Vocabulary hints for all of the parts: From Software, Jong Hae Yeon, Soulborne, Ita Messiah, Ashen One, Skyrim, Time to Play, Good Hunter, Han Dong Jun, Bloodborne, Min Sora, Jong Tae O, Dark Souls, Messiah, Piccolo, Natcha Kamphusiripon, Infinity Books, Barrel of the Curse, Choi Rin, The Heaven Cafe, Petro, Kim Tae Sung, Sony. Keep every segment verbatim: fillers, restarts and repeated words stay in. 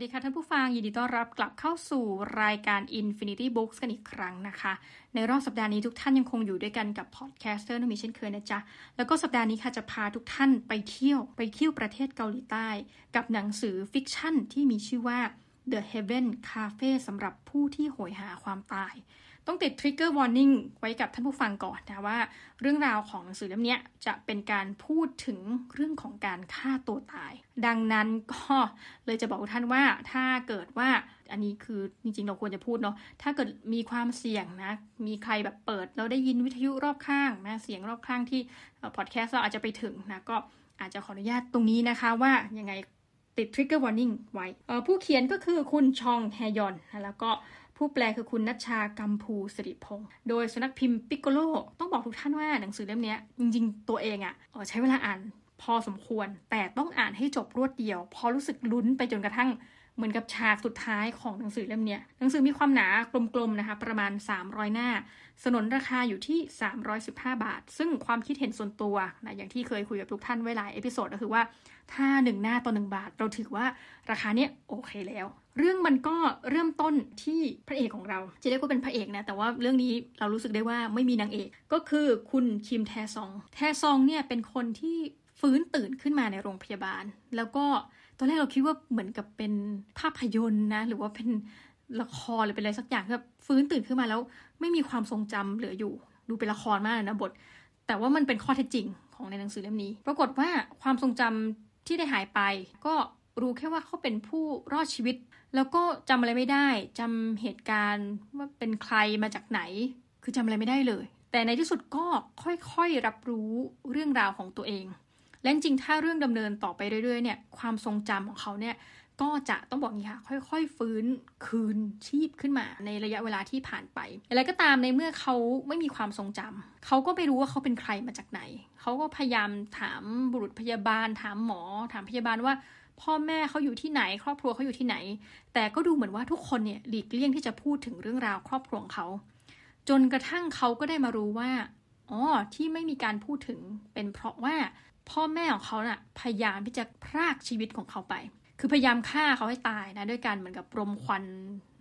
สดีค่ะท่านผู้ฟังยินดีต้อนรับกลับเข้าสู่รายการ Infinity Books กันอีกครั้งนะคะในรอบสัปดาห์นี้ทุกท่านยังคงอยู่ด้วยกันกับพอดแคสเตอร์นุ่มเช่นเคยนะจ๊ะแล้วก็สัปดาห์นี้ค่ะจะพาทุกท่านไปเที่ยวไปเที่ยวประเทศเกาหลีใต้กับหนังสือฟิกชันที่มีชื่อว่า The Heaven Cafe สำหรับผู้ที่โหยหาความตายต้องติด Trigger Warning ไว้กับท่านผู้ฟังก่อนนะว่าเรื่องราวของหนังสือเล่มนี้จะเป็นการพูดถึงเรื่องของการฆ่าตัวตายดังนั้นก็เลยจะบอกท่านว่าถ้าเกิดว่าอันนี้คือจริงๆเราควรจะพูดเนาะถ้าเกิดมีความเสี่ยงนะมีใครแบบเปิดแล้วได้ยินวิทยุรอบข้างนะเสียงรอบข้างที่พอดแคสต์เราอาจจะไปถึงนะก็อาจจะขออนุญาตตรงนี้นะคะว่ายังไงติด Trigger Warning ไว้ผู้เขียนก็คือคุณชองแฮยอนนะแล้วก็ผู้แปลคือคุณณัชชา กำภูสิริพงษ์โดยสำนักพิมพ์ปิกโกโลต้องบอกทุกท่านว่าหนังสือเล่มนี้จริงๆตัวเองอ่ะใช้เวลาอ่านพอสมควรแต่ต้องอ่านให้จบรวดเดียวพอรู้สึกลุ้นไปจนกระทั่งเหมือนกับฉากสุดท้ายของหนังสือเล่มนี้หนังสือมีความหนากลมๆนะคะประมาณสามร้อยหน้าสนนราคาอยู่ที่สามร้อยสิบห้าบาทซึ่งความคิดเห็นส่วนตัวนะอย่างที่เคยคุยกับทุกท่านไว้หลายเอพิโซดก็คือว่าถ้าหนึ่งหน้าต่อหนึ่งบาทเราถือว่าราคาเนี้ยโอเคแล้วเรื่องมันก็เริ่มต้นที่พระเอกของเราจะเรียกว่าเป็นพระเอกนะแต่ว่าเรื่องนี้เรารู้สึกได้ว่าไม่มีนางเอกก็คือคุณคิมแทซองแทซองเนี่ยเป็นคนที่ฟื้นตื่นขึ้นมาในโรงพยาบาลแล้วก็ตอนแรกเราคิดว่าเหมือนกับเป็นภาพยนตร์นะหรือว่าเป็นละครหรือเป็นอะไรสักอย่างที่แบบฟื้นตื่นขึ้นมาแล้วไม่มีความทรงจำเหลืออยู่ดูเป็นละครมากเลยนะบทแต่ว่ามันเป็นข้อเท็จจริงของในหนังสือเล่มนี้ปรากฏว่าความทรงจำที่ได้หายไปก็รู้แค่ว่าเขาเป็นผู้รอดชีวิตแล้วก็จำอะไรไม่ได้จำเหตุการณ์ว่าเป็นใครมาจากไหนคือจำอะไรไม่ได้เลยแต่ในที่สุดก็ค่อยๆรับรู้เรื่องราวของตัวเองและจริงถ้าเรื่องดำเนินต่อไปเรื่อยๆเนี่ยความทรงจำของเขาเนี่ยก็จะต้องบอกงี้ค่ะค่อยๆฟื้นคืนชีพขึ้นมาในระยะเวลาที่ผ่านไปอะไรก็ตามในเมื่อเขาไม่มีความทรงจำเขาก็ไม่รู้ว่าเขาเป็นใครมาจากไหนเขาก็พยายามถามบุรุษพยาบาลถามหมอถามพยาบาลว่าพ่อแม่เขาอยู่ที่ไหนครอบครัวเขาอยู่ที่ไหนแต่ก็ดูเหมือนว่าทุกคนเนี่ยหลีกเลี่ยงที่จะพูดถึงเรื่องราวครอบครัวของเขาจนกระทั่งเขาก็ได้มารู้ว่าอ๋อที่ไม่มีการพูดถึงเป็นเพราะว่าพ่อแม่ของเขาน่ะพยายามที่จะพรากชีวิตของเขาไปคือพยายามฆ่าเขาให้ตายนะด้วยการเหมือนกับรมควัน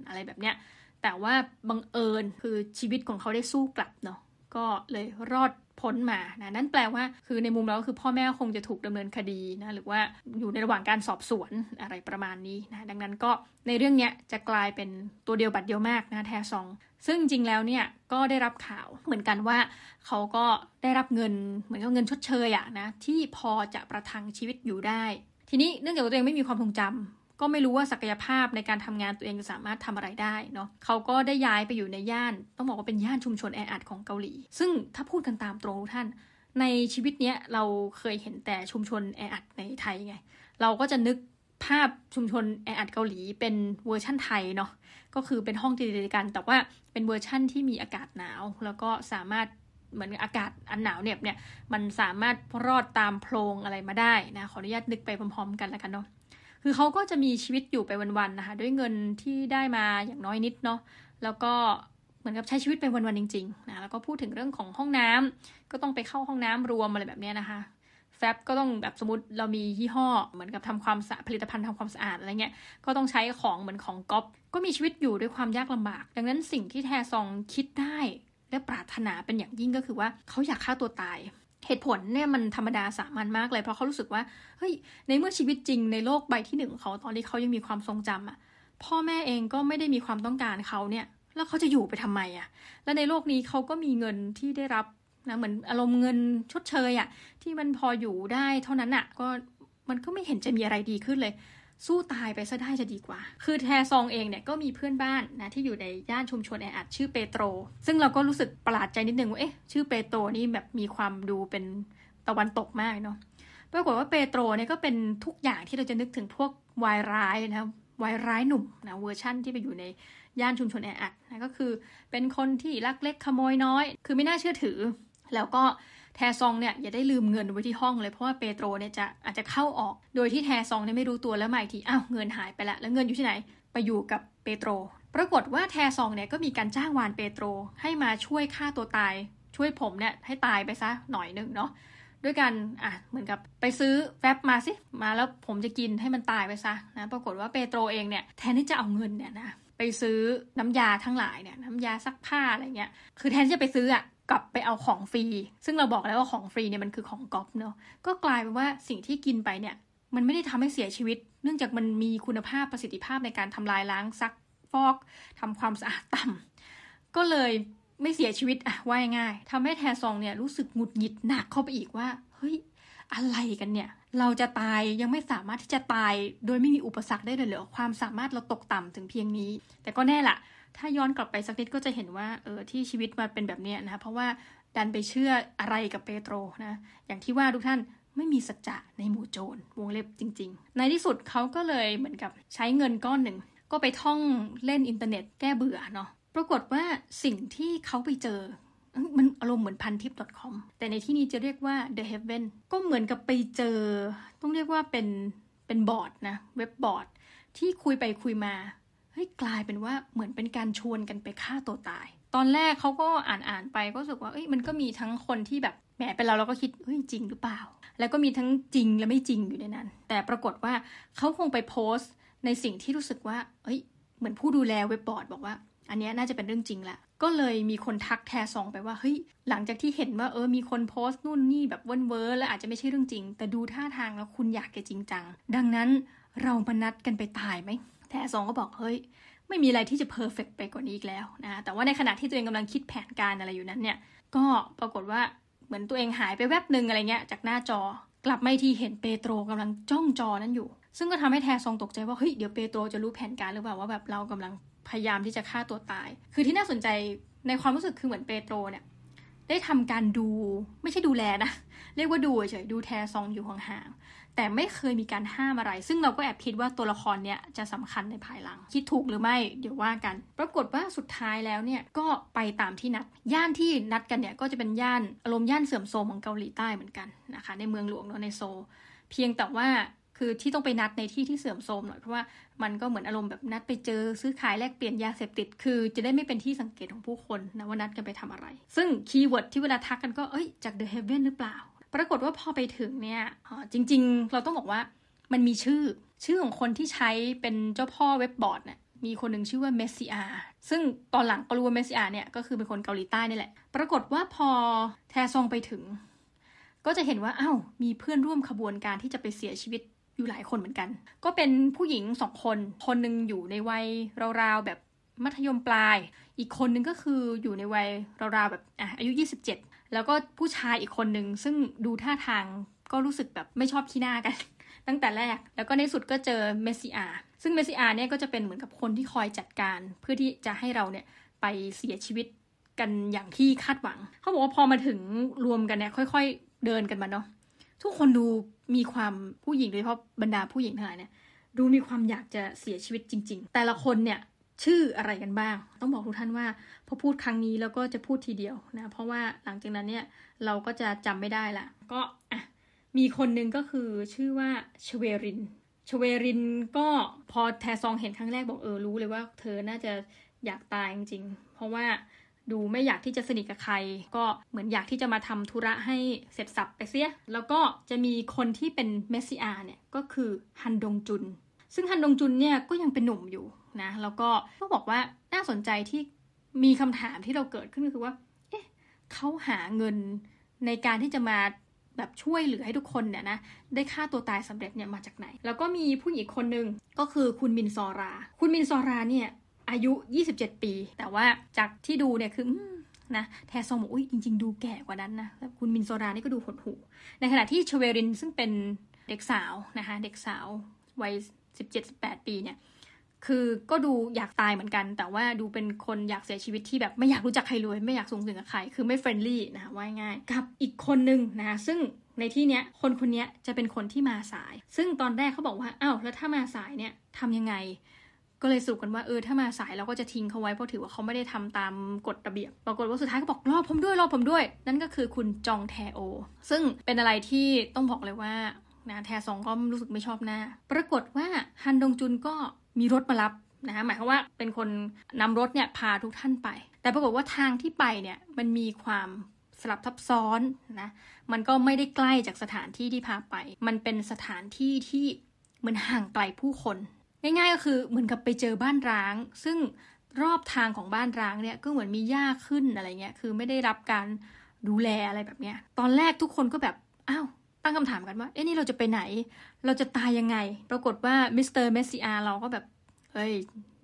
อะไรแบบเนี้ยแต่ว่าบังเอิญคือชีวิตของเขาได้สู้กลับเนาะก็เลยรอดพ้นมานะนั่นแปลว่าคือในมุมเราก็คือพ่อแม่คงจะถูกดำเนินคดีนะหรือว่าอยู่ในระหว่างการสอบสวนอะไรประมาณนี้นะดังนั้นก็ในเรื่องเนี้ยจะกลายเป็นตัวเดียวบัดเดียวมากนะแทซองซึ่งจริงแล้วเนี่ยก็ได้รับข่าวเหมือนกันว่าเขาก็ได้รับเงินเหมือนกับเงินชดเชยอะนะที่พอจะประทังชีวิตอยู่ได้ทีนี้เนื่องจากตัวเองไม่มีความทรงจำก็ไม่รู้ว่าศักยภาพในการทำงานตัวเองจะสามารถทำอะไรได้เนาะเขาก็ได้ย้ายไปอยู่ในย่านต้องบอกว่าเป็นย่านชุมชนแออัดของเกาหลีซึ่งถ้าพูดกันตามตรงท่านในชีวิตเนี้ยเราเคยเห็นแต่ชุมชนแออัดในไทยไงเราก็จะนึกภาพชุมชนแออัดเกาหลีเป็นเวอร์ชั่นไทยเนาะก็คือเป็นห้องติดๆกันแต่ว่าเป็นเวอร์ชั่นที่มีอากาศหนาวแล้วก็สามารถเหมือนอากาศอันหนาวเหน็บเนี่ยมันสามารถรอดตามโพรงอะไรมาได้นะขออนุญาตนึกไปพร้อมๆกันแล้วกันเนาะคือเขาก็จะมีชีวิตอยู่ไปวันๆนะคะด้วยเงินที่ได้มาอย่างน้อยนิดเนาะแล้วก็เหมือนกับใช้ชีวิตไปวันๆจริงๆนะแล้วก็พูดถึงเรื่องของห้องน้ำก็ต้องไปเข้าห้องน้ำรวมอะไรแบบเนี้ยนะคะแฟบก็ต้องแบบสมมติเรามียี่ห้อเหมือนกับทำความสะผลิตภัณฑ์ทำความสะอาดอะไรเงี้ยก็ต้องใช้ของเหมือนของก๊อปก็มีชีวิตอยู่ด้วยความยากลำบากดังนั้นสิ่งที่แทซองคิดได้และปรารถนาเป็นอย่างยิ่งก็คือว่าเขาอยากฆ่าตัวตายเหตุผลเนี่ยมันธรรมดาสามัญมากเลยเพราะเขารู้สึกว่าเฮ้ยในเมื่อชีวิตจริงในโลกใบที่หนึ่งของเขาตอนที่เขายังมีความทรงจำอ่ะพ่อแม่เองก็ไม่ได้มีความต้องการเขาเนี่ยแล้วเขาจะอยู่ไปทำไมอ่ะและในโลกนี้เขาก็มีเงินที่ได้รับนะเหมือนอารมณ์เงินชดเชยอ่ะที่มันพออยู่ได้เท่านั้นอ่ะก็มันก็ไม่เห็นจะมีอะไรดีขึ้นเลยสู้ตายไปซะได้จะดีกว่าคือแทซองเองเนี่ยก็มีเพื่อนบ้านนะที่อยู่ในย่านชุมชนแออัดชื่อเปโตรซึ่งเราก็รู้สึกประหลาดใจนิดนึงว่าเอ๊ะชื่อเปโตรนี่แบบมีความดูเป็นตะวันตกมากเนาะปรากฏว่าเปโตรเนี่ยก็เป็นทุกอย่างที่เราจะนึกถึงพวกวายร้ายนะวายร้ายหนุ่มนะเวอร์ชั่นที่ไปอยู่ในย่านชุมชนแออัดนะก็คือเป็นคนที่ลักเล็กขโมยน้อยคือไม่น่าเชื่อถือแล้วก็แทซองเนี่ยอย่าได้ลืมเงินไว้ที่ห้องเลยเพราะว่าเปโตรเนี่ยจะอาจจะเข้าออกโดยที่แทซองเนี่ยไม่รู้ตัวแล้วมาอีกทีอ้าวเงินหายไปละแล้วเงินอยู่ที่ไหนไปอยู่กับเปโตรปรากฏว่าแทซองเนี่ยก็มีการจ้างวานเปโตรให้มาช่วยฆ่าตัวตายช่วยผมเนี่ยให้ตายไปซะหน่อยนึงเนาะ ด้วยกันอ่ะเหมือนกับไปซื้อแวบมาสิมาแล้วผมจะกินให้มันตายไปซะนะปรากฏว่าเปโตรเองเนี่ยแทนที่จะเอาเงินเนี่ยนะไปซื้อน้ำยาทั้งหลายเนี่ยน้ำยาซักผ้าอะไรเงี้ยคือแทนที่จะไปซื้ออ่ะกลับไปเอาของฟรีซึ่งเราบอกแล้วว่าของฟรีเนี่ยมันคือของก๊อปเนาะก็กลายเป็นว่าสิ่งที่กินไปเนี่ยมันไม่ได้ทำให้เสียชีวิตเนื่องจากมันมีคุณภาพประสิทธิภาพในการทำลายล้างซักฟอกทำความสะอาดต่ำก็เลยไม่เสียชีวิตอ่ะว่าง่ายๆทำให้แทซองเนี่ยรู้สึกหงุดหงิดหนักเข้าไปอีกว่าเฮ้ยอะไรกันเนี่ยเราจะตายยังไม่สามารถที่จะตายโดยไม่มีอุปสรรคได้เลยเหรอความสามารถเราตกต่ำถึงเพียงนี้แต่ก็แน่ละถ้าย้อนกลับไปสักนิดก็จะเห็นว่าเออที่ชีวิตมาเป็นแบบนี้นะเพราะว่าดันไปเชื่ออะไรกับเปโตรนะอย่างที่ว่าทุกท่านไม่มีสัจจะในหมู่โจรวงเล็บจริงๆในที่สุดเขาก็เลยเหมือนกับใช้เงินก้อนหนึ่งก็ไปท่องเล่นอินเทอร์เน็ตแก้เบื่อเนาะปรากฏว่าสิ่งที่เขาไปเจอมันอารมณ์เหมือนพันทิป .com แต่ในที่นี้จะเรียกว่า The Heaven ก็เหมือนกับไปเจอต้องเรียกว่าเป็นเป็นบอร์ดนะเว็บบอร์ดที่คุยไปคุยมาเฮ้ยกลายเป็นว่าเหมือนเป็นการชวนกันไปฆ่าตัวตายตอนแรกเขาก็อ่านอ่านไปก็รู้สึกว่าเอ้ยมันก็มีทั้งคนที่แบบแหมเป็นเราเราก็คิดเฮ้ยจริงหรือเปล่าแล้วก็มีทั้งจริงและไม่จริงอยู่ในนั้นแต่ปรากฏว่าเขาคงไปโพสต์ในสิ่งที่รู้สึกว่าเอ้ยเหมือนผู้ดูแลเว็บบอร์ดบอกว่าอันนี้น่าจะเป็นเรื่องจริงละก็เลยมีคนทักแทซองไปว่าเฮ้ยหลังจากที่เห็นว่าเออมีคนโพสต์นู่นนี่แบบเว่นเว่อแล้วอาจจะไม่ใช่เรื่องจริงแต่ดูท่าทางแล้วคุณอยากแกจริงจังดังนั้นเรามานัดกันไปตายไหมแทซองก็บอกเฮ้ยไม่มีอะไรที่จะเพอร์เฟกต์ไปกว่านี้อีกแล้วนะแต่ว่าในขณะที่ตัวเองกำลังคิดแผนการอะไรอยู่นั้นเนี่ยก็ปรากฏว่าเหมือนตัวเองหายไปแวบนึงอะไรเงี้ยจากหน้าจอกลับมาที่เห็นเปโตรกำลังจ้องจอนั้นอยู่ซึ่งก็ทำให้แทซองตกใจว่าเฮ้ยเดี๋ยวเปโตรจะรู้แผนการหรือเปล่าว่าแบบเรากำลังพยายามที่จะฆ่าตัวตายคือที่น่าสนใจในความรู้สึกคือเหมือนเปโตรเนี่ยได้ทำการดูไม่ใช่ดูแลนะเรียกว่าดูเฉยดูแทซองอยู่ห่างๆแต่ไม่เคยมีการห้ามอะไรซึ่งเราก็แอบคิดว่าตัวละครเนี่ยจะสำคัญในภายหลังคิดถูกหรือไม่เดี๋ยวว่ากันปรากฏว่าสุดท้ายแล้วเนี่ยก็ไปตามที่นัดย่านที่นัดกันเนี่ยก็จะเป็นย่านอารมณ์ย่านเสื่อมโทรมของเกาหลีใต้เหมือนกันนะคะในเมืองหลวงเนาะในโซลเพียงแต่ว่าคือที่ต้องไปนัดในที่ที่เสื่อมโทรมหน่อยเพราะว่ามันก็เหมือนอารมณ์แบบนัดไปเจอซื้อขายแลกเปลี่ยนยาเสพติดคือจะได้ไม่เป็นที่สังเกตของผู้คนนะว่านัดกันไปทำอะไรซึ่งคีย์เวิร์ดที่เวลาทักกันก็เอ้ยจาก The Heaven หรือเปล่าปรากฏว่าพอไปถึงเนี่ยจริงๆเราต้องบอกว่ามันมีชื่อชื่อของคนที่ใช้เป็นเจ้าพ่อเว็บบอร์ดเนี่ยมีคนหนึ่งชื่อว่า Messiah ซึ่งตอนหลังก็รู้ว่า Messiah เนี่ยก็คือเป็นคนเกาหลีใต้นี่แหละปรากฏว่าพอแทซองไปถึงก็จะเห็นว่าอ้าวมีเพื่อนร่วมขบวนการที่จะไปเสียชีวิตอยู่หลายคนเหมือนกันก็เป็นผู้หญิงสองคนคนนึงอยู่ในวัยราวๆแบบมัธยมปลายอีกคนนึงก็คืออยู่ในวัยราวๆแบบอ่ะอายุยี่สิบเจ็ดแล้วก็ผู้ชายอีกคนนึงซึ่งดูท่าทางก็รู้สึกแบบไม่ชอบขี้หน้ากัน ตั้งแต่แรกแล้วก็ในสุดก็เจอเมสซิอาซึ่งเมสซิอาเนี่ยก็จะเป็นเหมือนกับคนที่คอยจัดการเพื่อที่จะให้เราเนี่ยไปเสียชีวิตกันอย่างที่คาดหวังเขาบอกว่าพอมาถึงรวมกันเนี่ยค่อยๆเดินกันมาเนาะทุกคนดูมีความผู้หญิงโดยเฉพาะบรรดาผู้หญิงทั้งหลายเนี่ยดูมีความอยากจะเสียชีวิตจริงๆแต่ละคนเนี่ยชื่ออะไรกันบ้างต้องบอกทุกท่านว่าพอพูดครั้งนี้แล้วก็จะพูดทีเดียวนะเพราะว่าหลังจากนั้นเนี่ยเราก็จะจำไม่ได้ละก็อ่ะมีคนนึงก็คือชื่อว่าชเวรินชเวรินก็พอแทซองเห็นครั้งแรกบอกเออรู้เลยว่าเธอน่าจะอยากตายจริงๆเพราะว่าดูไม่อยากที่จะสนิทกับใครก็เหมือนอยากที่จะมาทำธุระให้เสร็จสับไปเสียแล้วก็จะมีคนที่เป็นเมสซิอาเนี่ยก็คือฮันดงจุนซึ่งฮันดงจุนเนี่ยก็ยังเป็นหนุ่มอยู่นะแล้วก็ก็บอกว่าน่าสนใจที่มีคำถามที่เราเกิดขึ้นก็คือว่าเอ๊ะเขาหาเงินในการที่จะมาแบบช่วยเหลือให้ทุกคนเนี่ยนะได้ฆ่าตัวตายสำเร็จเนี่ยมาจากไหนแล้วก็มีผู้หญิงคนนึงก็คือคุณมินซอราคุณมินซอราเนี่ยอายุยี่สิบเจ็ดปีแต่ว่าจากที่ดูเนี่ยคือนะแทซองบอกอุ้ยจริงๆดูแก่กว่านั้นนะคุณมินโซรานี่ก็ดูหดหู่ในขณะที่ชเวรินซึ่งเป็นเด็กสาวนะคะเด็กสาววัย สิบเจ็ดถึงสิบแปด ปีเนี่ยคือก็ดูอยากตายเหมือนกันแต่ว่าดูเป็นคนอยากเสียชีวิตที่แบบไม่อยากรู้จักใครเลยไม่อยากสูงสิงกับใครคือไม่เฟรนลี่นะคะว่าง่ายกับอีกคนนึงนะคะซึ่งในที่เนี้ยคนคนนี้จะเป็นคนที่มาสายซึ่งตอนแรกเขาบอกว่าอ้าวแล้วถ้ามาสายเนี่ยทำยังไงก็เลยสรุปกันว่าเออถ้ามาสายเราก็จะทิ้งเขาไว้เพราะถือว่าเขาไม่ได้ทำตามกฎระเบียบปรากฏว่าสุดท้ายก็บอกรอผมด้วยรอผมด้วยนั่นก็คือคุณจองแทโอซึ่งเป็นอะไรที่ต้องบอกเลยว่านะแทซองก็รู้สึกไม่ชอบหน้าปรากฏว่าฮันดงจุนก็มีรถมารับนะหมายความว่าเป็นคนนำรถเนี่ยพาทุกท่านไปแต่ปรากฏว่าทางที่ไปเนี่ยมันมีความ สลับทับซ้อนนะมันก็ไม่ได้ใกล้จากสถานที่ที่พาไปมันเป็นสถานที่ที่เหมือนห่างไกลผู้คนง่ายๆก็คือเหมือนกับไปเจอบ้านร้างซึ่งรอบทางของบ้านร้างเนี่ยก็เหมือนมีหญ้าขึ้นอะไรเงี้ยคือไม่ได้รับการดูแลอะไรแบบเนี้ยตอนแรกทุกคนก็แบบอ้าวตั้งคำถามกันว่าเอ๊ะนี่เราจะไปไหนเราจะตายยังไงปรากฏว่ามิสเตอร์เมสซิอาเราก็แบบเฮ้ย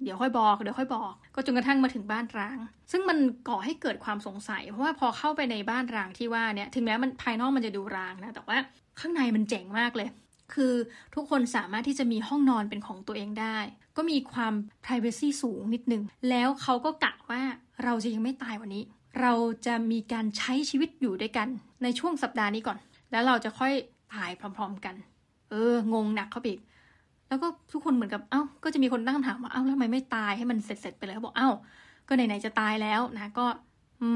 เดี๋ยวค่อยบอกเดี๋ยวค่อยบอกก็จนกระทั่งมาถึงบ้านร้างซึ่งมันก่อให้เกิดความสงสัยเพราะว่าพอเข้าไปในบ้านร้างที่ว่าเนี่ยถึงแม้มันภายนอกมันจะดูร้างนะแต่ว่าข้างในมันเจ๋งมากเลยคือทุกคนสามารถที่จะมีห้องนอนเป็นของตัวเองได้ก็มีความ privacy สูงนิดนึงแล้วเขาก็กะว่าเราจะยังไม่ตายวันนี้เราจะมีการใช้ชีวิตอยู่ด้วยกันในช่วงสัปดาห์นี้ก่อนแล้วเราจะค่อยตายพร้อมๆกันเอองงหนักเข้าไปอีกแล้วก็ทุกคนเหมือนกับเอ้าก็จะมีคนตั้งคำถามว่าเอ้าแล้วทำไมไม่ตายให้มันเสร็จๆไปเลยเขาบอกเอ้าก็ไหนๆจะตายแล้วนะก็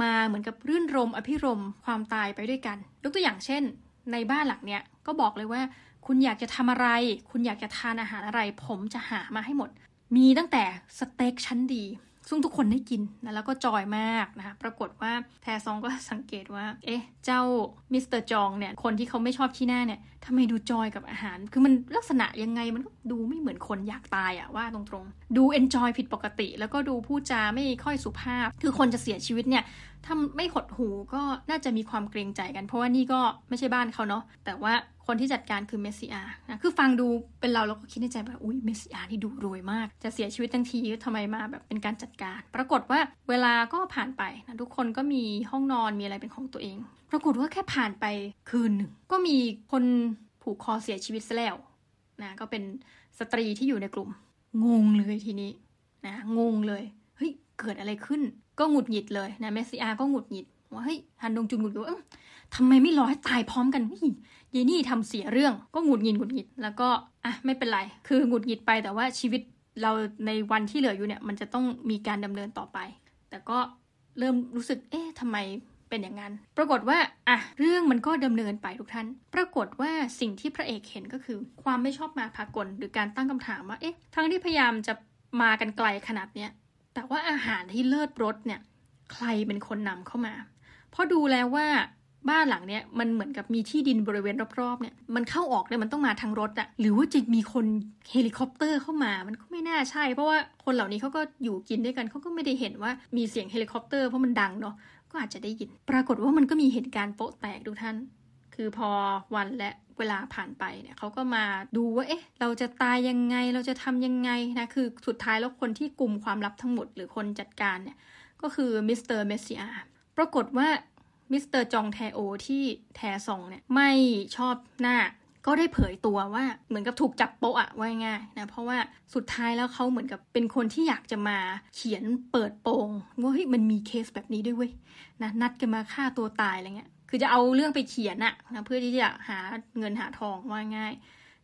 มาเหมือนกับรื่นรมอภิรมย์ความตายไปด้วยกันยกตัวอย่างเช่นในบ้านหลังเนี้ยก็บอกเลยว่าคุณอยากจะทำอะไรคุณอยากจะทานอาหารอะไรผมจะหามาให้หมดมีตั้งแต่สเต็กชั้นดีซึ่งทุกคนได้กินนะแล้วก็จอยมากนะคะปรากฏว่าแทซองก็สังเกตว่าเอ๊ะเจ้ามิสเตอร์จองเนี่ยคนที่เขาไม่ชอบขี้หน้าเนี่ยทำไมดูจอยกับอาหารคือมันลักษณะยังไงมันก็ดูไม่เหมือนคนอยากตายอะว่าตรงๆดูเอนจอยผิดปกติแล้วก็ดูพูดจาไม่ค่อยสุภาพคือคนจะเสียชีวิตเนี่ยถ้าไม่หดหูก็น่าจะมีความเกรงใจกันเพราะว่านี่ก็ไม่ใช่บ้านเขาเนาะแต่ว่าคนที่จัดการคือเมสซิอานะคือฟังดูเป็นเราเราก็คิดในใจว่าอุ๊ยเมสซิอานี่ดูรวยมากจะเสียชีวิตทั้งทีทำไมมาแบบเป็นการจัดการปรากฏว่าเวลาก็ผ่านไปนะทุกคนก็มีห้องนอนมีอะไรเป็นของตัวเองปรากฏว่าแค่ผ่านไปคืนหนึ่งก็มีคนผูกคอเสียชีวิตซะแล้วนะก็เป็นสตรีที่อยู่ในกลุ่มงงเลยทีนี้นะงงเลยเฮ้ยเกิดอะไรขึ้นก็หงุดหงิดเลยนะเมสซิอาก็หงุดหงิดว่าเฮ้ยฮันดงจุนหงุดหงิดว่าทำไมไม่รอให้ตายพร้อมกันนี่เยนี่ทำเสียเรื่องก็หงุดหงิดหงุดหงิดแล้วก็อ่ะไม่เป็นไรคือหงุดหงิดไปแต่ว่าชีวิตเราในวันที่เหลืออยู่เนี่ยมันจะต้องมีการดำเนินต่อไปแต่ก็เริ่มรู้สึกเอ๊ะทำไมเป็นอย่างนั้นปรากฏว่าอ่ะเรื่องมันก็ดำเนินไปทุกท่านปรากฏว่าสิ่งที่พระเอกเห็นก็คือความไม่ชอบมาพากลหรือการตั้งคำถามว่าเอ๊ะทั้งที่พยายามจะมากันไกลขนาดเนี้ยแต่ว่าอาหารที่เลิศรสเนี่ยใครเป็นคนนำเข้ามาเพราะดูแล้วว่าบ้านหลังเนี้ยมันเหมือนกับมีที่ดินบริเวณรอบๆเนี่ยมันเข้าออกเนี่ยมันต้องมาทางรถอะหรือว่าจะมีคนเฮลิคอปเตอร์เข้ามามันก็ไม่น่าใช่เพราะว่าคนเหล่านี้เขาก็อยู่กินด้วยกันเขาก็ไม่ได้เห็นว่ามีเสียงเฮลิคอปเตอร์เพราะมันดังเนาะก็อาจจะได้ยินปรากฏว่ามันก็มีเหตุการณ์โป๊ะแตกดูท่านคือพอวันและเวลาผ่านไปเนี่ยเขาก็มาดูว่าเอ๊ะเราจะตายยังไงเราจะทำยังไงนะคือสุดท้ายแล้วคนที่กุมความลับทั้งหมดหรือคนจัดการเนี่ยก็คือมิสเตอร์เมสซิอาปรากฏว่ามิสเตอร์จองแทโอที่แทซองเนี่ยไม่ชอบหน้าก็ได้เผยตัวว่าเหมือนกับถูกจับโป๊ะอะว่าง่ายนะเพราะว่าสุดท้ายแล้วเขาเหมือนกับเป็นคนที่อยากจะมาเขียนเปิดโปงว่าเฮ้ยมันมีเคสแบบนี้ด้วยเว้ยนะนัดกันมาฆ่าตัวตายอะไรเงี้ยคือจะเอาเรื่องไปเขียนอะนะเพื่อที่จะหาเงินหาทองว่าง่าย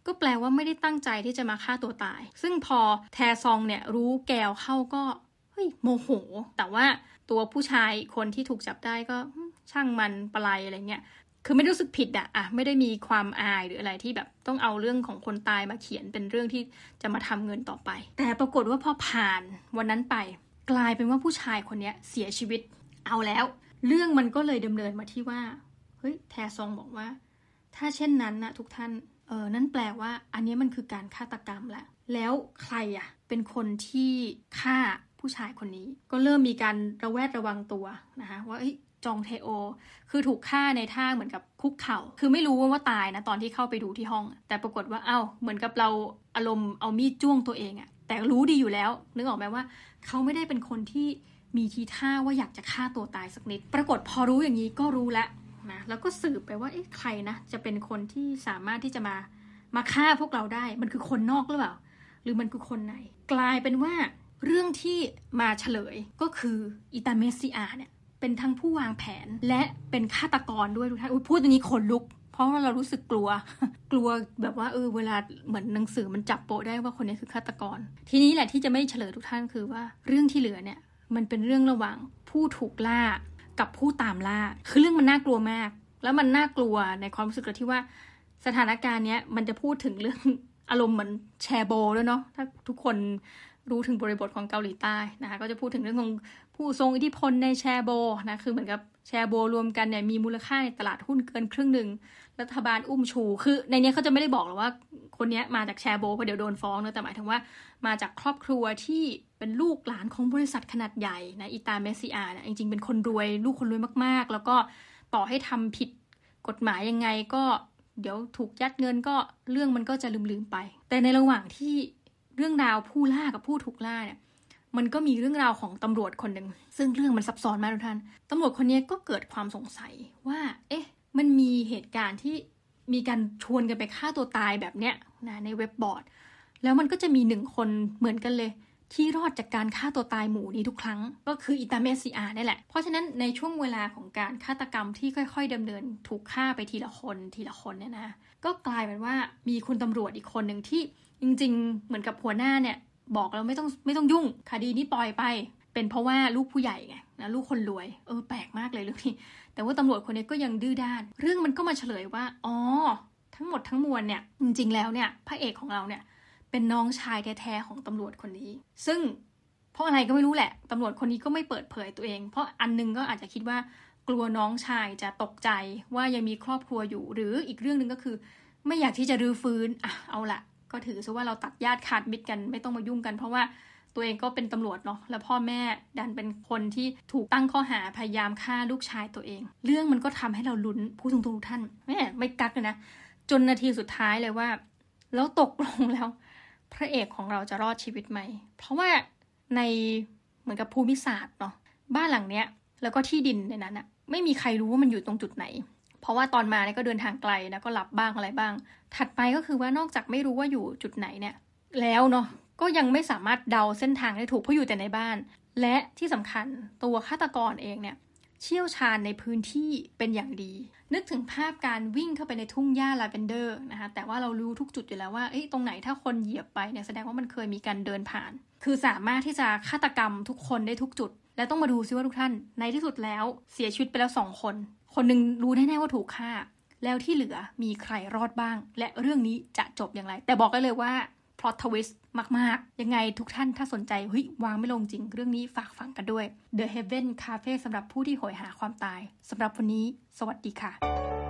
ก็แปลว่าไม่ได้ตั้งใจที่จะมาฆ่าตัวตายซึ่งพอแทซองเนี่ยรู้แกวเข้าก็เฮ้ยโมโหแต่ว่าตัวผู้ชายคนที่ถูกจับได้ก็ช่างมันปลายอะไรเงี้ยคือไม่รู้สึกผิดอะอะไม่ได้มีความอายหรืออะไรที่แบบต้องเอาเรื่องของคนตายมาเขียนเป็นเรื่องที่จะมาทำเงินต่อไปแต่ปรากฏว่าพอผ่านวันนั้นไปกลายเป็นว่าผู้ชายคนนี้เสียชีวิตเอาแล้วเรื่องมันก็เลยดำเนินมาที่ว่าเฮ้ยแทซองบอกว่าถ้าเช่นนั้นนะทุกท่านเออนั่นแปลว่าอันนี้มันคือการฆาตกรรมแหละแล้วใครอะเป็นคนที่ฆ่าผู้ชายคนนี้ก็เริ่มมีการระแวดระวังตัวนะคะว่าจองเทโอคือถูกฆ่าในท่าเหมือนกับคุกเข่าคือไม่รู้ว่าตายนะตอนที่เข้าไปดูที่ห้องแต่ปรากฏว่าเอ้าเหมือนกับเราอารมณ์เอามีดจ้วงตัวเองอะแต่รู้ดีอยู่แล้วนึกออกไหมว่าเขาไม่ได้เป็นคนที่มีทีท่าว่าอยากจะฆ่าตัวตายสักนิดปรากฏพอรู้อย่างนี้ก็รู้แล้วนะแล้วก็สืบไปว่าเอ๊ะใครนะจะเป็นคนที่สามารถที่จะมามาฆ่าพวกเราได้มันคือคนนอกหรือเปล่าหรือมันคือคนในกลายเป็นว่าเรื่องที่มาเฉลยก็คืออิตาเมซิอาเนี่ยเป็นทั้งผู้วางแผนและเป็นฆาตกรด้วยทุกท่านพูดอย่างนี้ขนลุกเพราะว่าเรารู้สึกกลัวกลัวแบบว่าเออเวลาเหมือนหนังสือมันจับโปะได้ว่าคนนี้คือฆาตกรทีนี้แหละที่จะไม่เฉลยทุกท่านคือว่าเรื่องที่เหลือเนี่ยมันเป็นเรื่องระหว่างผู้ถูกล่ากับผู้ตามล่าคือเรื่องมันน่ากลัวมากแล้วมันน่ากลัวในความรู้สึกเราที่ว่าสถานการณ์เนี้ยมันจะพูดถึงเรื่องอารมณ์เหมือนแชร์โบแล้วเนาะถ้าทุกคน รู้ถึงบริบทของเกาหลีใต้นะคะก็จะพูดถึงเรื่องของผู้ทรงอิทธิพลในแชร์โบนะคือเหมือนกับแชร์โบรวมกันเนี่ยมีมูลค่าในตลาดหุ้นเกินครึ่งหนึ่งรัฐบาลอุ้มชูคือในนี้เขาจะไม่ได้บอกหรอกว่าคนนี้มาจากแชร์โบเพราะเดี๋ยวโดนฟ้องนะแต่หมายถึงว่ามาจากครอบครัวที่เป็นลูกหลานของบริษัทขนาดใหญ่นะอิตาเมสซิอาเนี่ยจริงๆเป็นคนรวยลูกคนรวยมากๆแล้วก็ต่อให้ทำผิดกฎหมายยังไงก็เดี๋ยวถูกยัดเงินก็เรื่องมันก็จะลืมๆไปแต่ในระหว่างที่เรื่องราวผู้ล่ากับผู้ถูกล่าเนี่ยมันก็มีเรื่องราวของตำรวจคนหนึ่งซึ่งเรื่องมันซับซ้อนมากทุกท่านตำรวจคนนี้ก็เกิดความสงสัยว่าเอ๊ะมันมีเหตุการณ์ที่มีการชวนกันไปฆ่าตัวตายแบบเนี้ยนะในเว็บบอร์ดแล้วมันก็จะมีหนึ่งคนเหมือนกันเลยที่รอดจากการฆ่าตัวตายหมู่นี้ทุกครั้งก็คืออิตาเมสซิอานี่แหละเพราะฉะนั้นในช่วงเวลาของการฆาตกรรมที่ค่อยๆดำเนินถูกฆ่าไปทีละคนทีละคนเนี่ยนะก็กลายเป็นว่ามีคุณตำรวจอีกคนหนึ่งที่จริงๆเหมือนกับหัวหน้าเนี่ยบอกแล้วไม่ต้องไม่ต้องยุ่งคดีนี้ปล่อยไปเป็นเพราะว่าลูกผู้ใหญ่ไงนะลูกคนรวยเออแปลกมากเลยเรื่องนี้แต่ว่าตำรวจคนนี้ก็ยังดื้อด้านเรื่องมันก็มาเฉลยว่าอ๋อทั้งหมดทั้งมวลเนี่ยจริงๆแล้วเนี่ยพระเอกของเราเนี่ยเป็นน้องชายแท้ๆของตำรวจคนนี้ซึ่งเพราะอะไรก็ไม่รู้แหละตำรวจคนนี้ก็ไม่เปิดเผยตัวเองเพราะอันนึงก็อาจจะคิดว่ากลัวน้องชายจะตกใจว่ายังมีครอบครัวอยู่หรืออีกเรื่องนึงก็คือไม่อยากที่จะรื้อฟื้นอ่ะเอาละก็ถือซะว่าเราตัดญาติขาดมิตรกันไม่ต้องมายุ่งกันเพราะว่าตัวเองก็เป็นตำรวจเนาะแล้วพ่อแม่ดันเป็นคนที่ถูกตั้งข้อหาพยายามฆ่าลูกชายตัวเองเรื่องมันก็ทำให้เราลุ้นพูดตรงๆท่านแม่ไม่กักเลยนะจนนาทีสุดท้ายเลยว่าแล้วตกลงแล้วพระเอกของเราจะรอดชีวิตไหมเพราะว่าในเหมือนกับภูมิศาสตร์เนาะบ้านหลังเนี้ยแล้วก็ที่ดินในนั้นอะไม่มีใครรู้ว่ามันอยู่ตรงจุดไหนเพราะว่าตอนมาเนี่ยก็เดินทางไกลนะก็หลับบ้างอะไรบ้างถัดไปก็คือว่านอกจากไม่รู้ว่าอยู่จุดไหนเนี่ยแล้วเนาะก็ยังไม่สามารถเดาเส้นทางได้ถูกเพราะอยู่แต่ในบ้านและที่สำคัญตัวฆาตกรเองเนี่ยเชี่ยวชาญในพื้นที่เป็นอย่างดีนึกถึงภาพการวิ่งเข้าไปในทุ่งหญ้าลาเวนเดอร์นะคะแต่ว่าเรารู้ทุกจุดอยู่แล้วว่าเอ๊ะตรงไหนถ้าคนเหยียบไปเนี่ยแสดงว่ามันเคยมีการเดินผ่านคือสามารถที่จะฆาตกรรมทุกคนได้ทุกจุดและต้องมาดูซิว่าทุกท่านในที่สุดแล้วเสียชีวิตไปแล้วสองคนคนนึงรู้แน่ๆว่าถูกฆ่าแล้วที่เหลือมีใครรอดบ้างและเรื่องนี้จะจบอย่างไรแต่บอกได้เลยว่าพล็อตทวิสต์มากๆยังไงทุกท่านถ้าสนใจเฮ้ยวางไม่ลงจริงเรื่องนี้ฝากฝังกันด้วย The Heaven Cafe สำหรับผู้ที่โหยหาความตายสำหรับวันนี้สวัสดีค่ะ